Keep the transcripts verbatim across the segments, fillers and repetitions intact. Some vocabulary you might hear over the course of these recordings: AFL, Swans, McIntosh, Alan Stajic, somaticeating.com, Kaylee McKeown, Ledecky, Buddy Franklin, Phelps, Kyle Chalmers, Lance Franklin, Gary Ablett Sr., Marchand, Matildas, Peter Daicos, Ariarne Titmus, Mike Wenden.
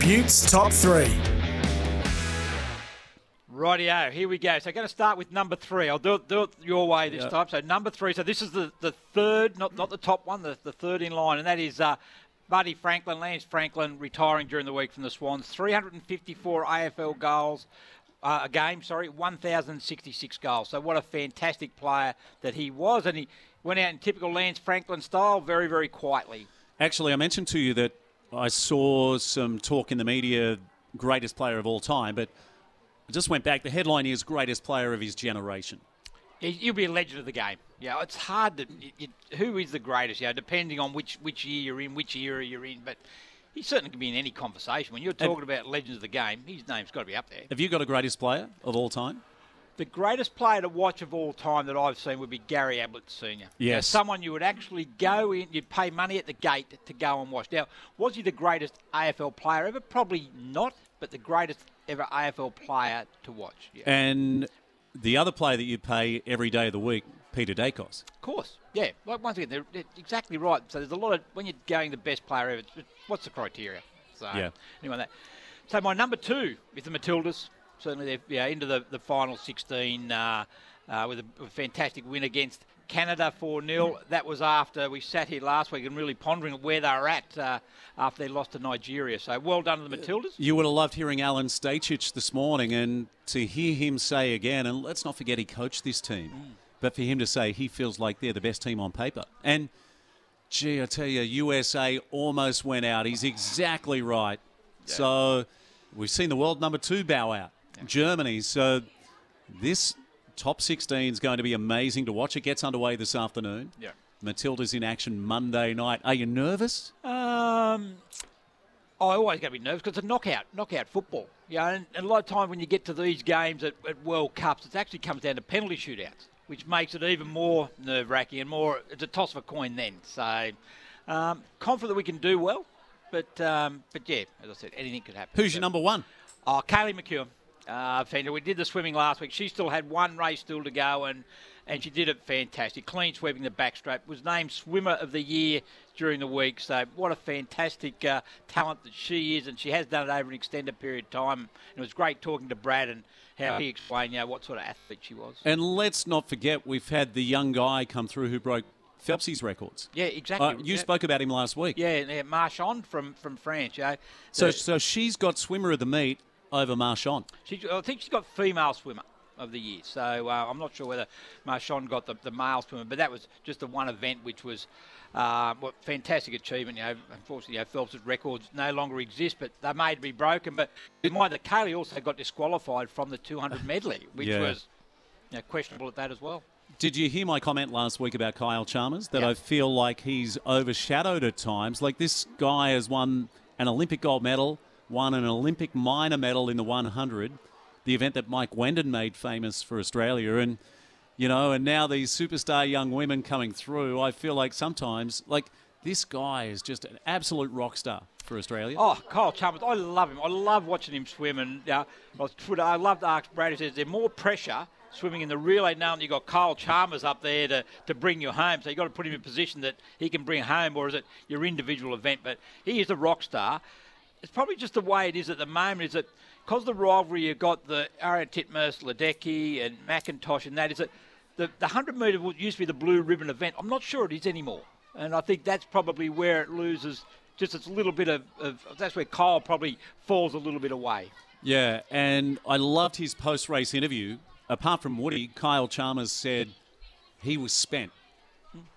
Buttes top three. Rightio, here we go. So I'm going to start with number three. I'll do it, do it your way this yep. time. So number three. So this is the, the third, not not the top one, the, the third in line, and that is uh, Buddy Franklin, Lance Franklin, retiring during the week from the Swans. three hundred fifty-four A F L goals, uh, a game, sorry, one thousand sixty-six goals. So what a fantastic player that he was. And he went out in typical Lance Franklin style, very, very quietly. Actually, I mentioned to you that I saw some talk in the media, greatest player of all time, but I just went back. The headline is greatest player of his generation. He'll be a legend of the game. Yeah, it's hard to... It, it, who is the greatest, you know, depending on which, which year you're in, which era you're in, but he certainly can be in any conversation. When you're talking and, about legends of the game, his name's got to be up there. Have you got a greatest player of all time? The greatest player to watch of all time that I've seen would be Gary Ablett Senior Yes. Now, someone you would actually go in, you'd pay money at the gate to go and watch. Now, was he the greatest A F L player ever? Probably not, but the greatest ever A F L player to watch. Yeah. And the other player that you pay every day of the week, Peter Daicos. Of course, yeah. Like, once again, they're, they're exactly right. So there's a lot of, when you're going the best player ever, what's the criteria? So, yeah. Anyway, that. So my number two is the Matildas. Certainly, they're yeah, into the, the final sixteen uh, uh, with a, a fantastic win against Canada four nil. That was after we sat here last week and really pondering where they were at uh, after they lost to Nigeria. So well done to the Matildas. You would have loved hearing Alan Stajic this morning, and to hear him say again, and let's not forget he coached this team, mm. but for him to say he feels like they're the best team on paper. And, gee, I tell you, U S A almost went out. He's exactly right. Yeah. So we've seen the world number two bow out. Germany. So this top sixteen is going to be amazing to watch. It gets underway this afternoon. Yeah. Matilda's in action Monday night. Are you nervous? Um, I always got to be nervous because it's a knockout, knockout football. Yeah, and, and a lot of time when you get to these games at, at World Cups, it actually comes down to penalty shootouts, which makes it even more nerve-wracking and more. It's a toss of a coin then. So um, confident that we can do well, but um, but yeah, as I said, anything could happen. Who's so, your number one? Oh, Kaylee McKeown. Uh, we did the swimming last week. She still had one race still to go, and, and she did it fantastic. Clean sweeping the backstrap. Was named Swimmer of the Year during the week. So what a fantastic uh, talent that she is, and she has done it over an extended period of time. And it was great talking to Brad and how he explained, you know, what sort of athlete she was. And let's not forget we've had the young guy come through who broke Phelps's records. Yeah, exactly. Uh, you yeah. spoke about him last week. Yeah, yeah Marchand from, from France. You know. So, so so she's got Swimmer of the Meet over Marchand. She, I think she's got female swimmer of the year, so uh, I'm not sure whether Marchand got the, the male swimmer, but that was just the one event which was uh, what fantastic achievement. You know, unfortunately, you know, Phelps' records no longer exist, but they're made to be broken. But in mind that Kaylee also got disqualified from the two hundred medley, which yeah. was you know, questionable at that as well. Did you hear my comment last week about Kyle Chalmers? That yep. I feel like he's overshadowed at times. Like this guy has won an Olympic gold medal, won an Olympic minor medal in the one hundred, the event that Mike Wenden made famous for Australia. And, you know, and now these superstar young women coming through, I feel like sometimes, like, this guy is just an absolute rock star for Australia. Oh, Kyle Chalmers, I love him. I love watching him swim. And uh, I love to ask Brad, he says, there's more pressure swimming in the relay now, and you've got Kyle Chalmers up there to, to bring you home. So you've got to put him in a position that he can bring home, or is it your individual event? But he is a rock star. It's probably just the way it is at the moment, is that because the rivalry you've got the Ariarne Titmus, Ledecky and McIntosh and that, is that the, the one hundred metre used to be the blue ribbon event. I'm not sure it is anymore. And I think that's probably where it loses just its little bit of, of... That's where Kyle probably falls a little bit away. Yeah, and I loved his post-race interview. Apart from Woody, Kyle Chalmers said he was spent.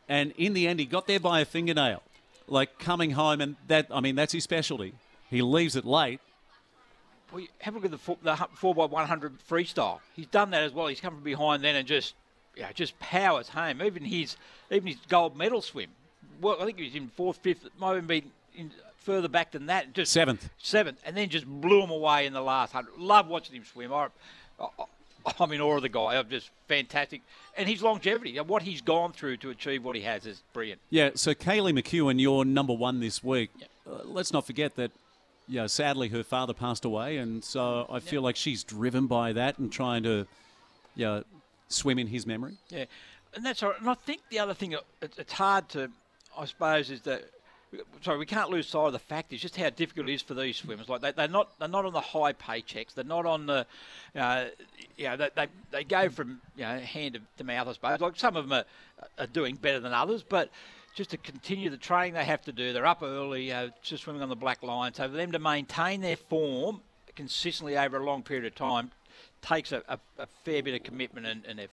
And in the end, he got there by a fingernail. Like coming home, and that, I mean, that's his specialty. He leaves it late. Well, have a look at the four by one hundred freestyle. He's done that as well. He's come from behind then and just, you know, just powers home. Even his, even his gold medal swim. Well, I think he was in fourth, fifth. It might have been in, further back than that. Just seventh, seventh, and then just blew him away in the last hundred. Love watching him swim. I, I, I'm in awe of the guy. I'm just fantastic, and his longevity and what he's gone through to achieve what he has is brilliant. Yeah. So Kaylee McKeown, you're number one this week. Yeah. Uh, let's not forget that. Yeah, sadly, her father passed away, and so I feel like she's driven by that and trying to, you know, swim in his memory. Yeah, and that's all right. And I think the other thing it's hard to, I suppose, is that sorry, we can't lose sight of the fact is just how difficult it is for these swimmers. Like they, they're not, they're not on the high paychecks. They're not on the, uh, you know, they, they they go from you know hand to, to mouth, I suppose. Like some of them are, are doing better than others, but just to continue the training they have to do, they're up early, uh, just swimming on the black line. So for them to maintain their form consistently over a long period of time takes a, a, a fair bit of commitment and, and effort.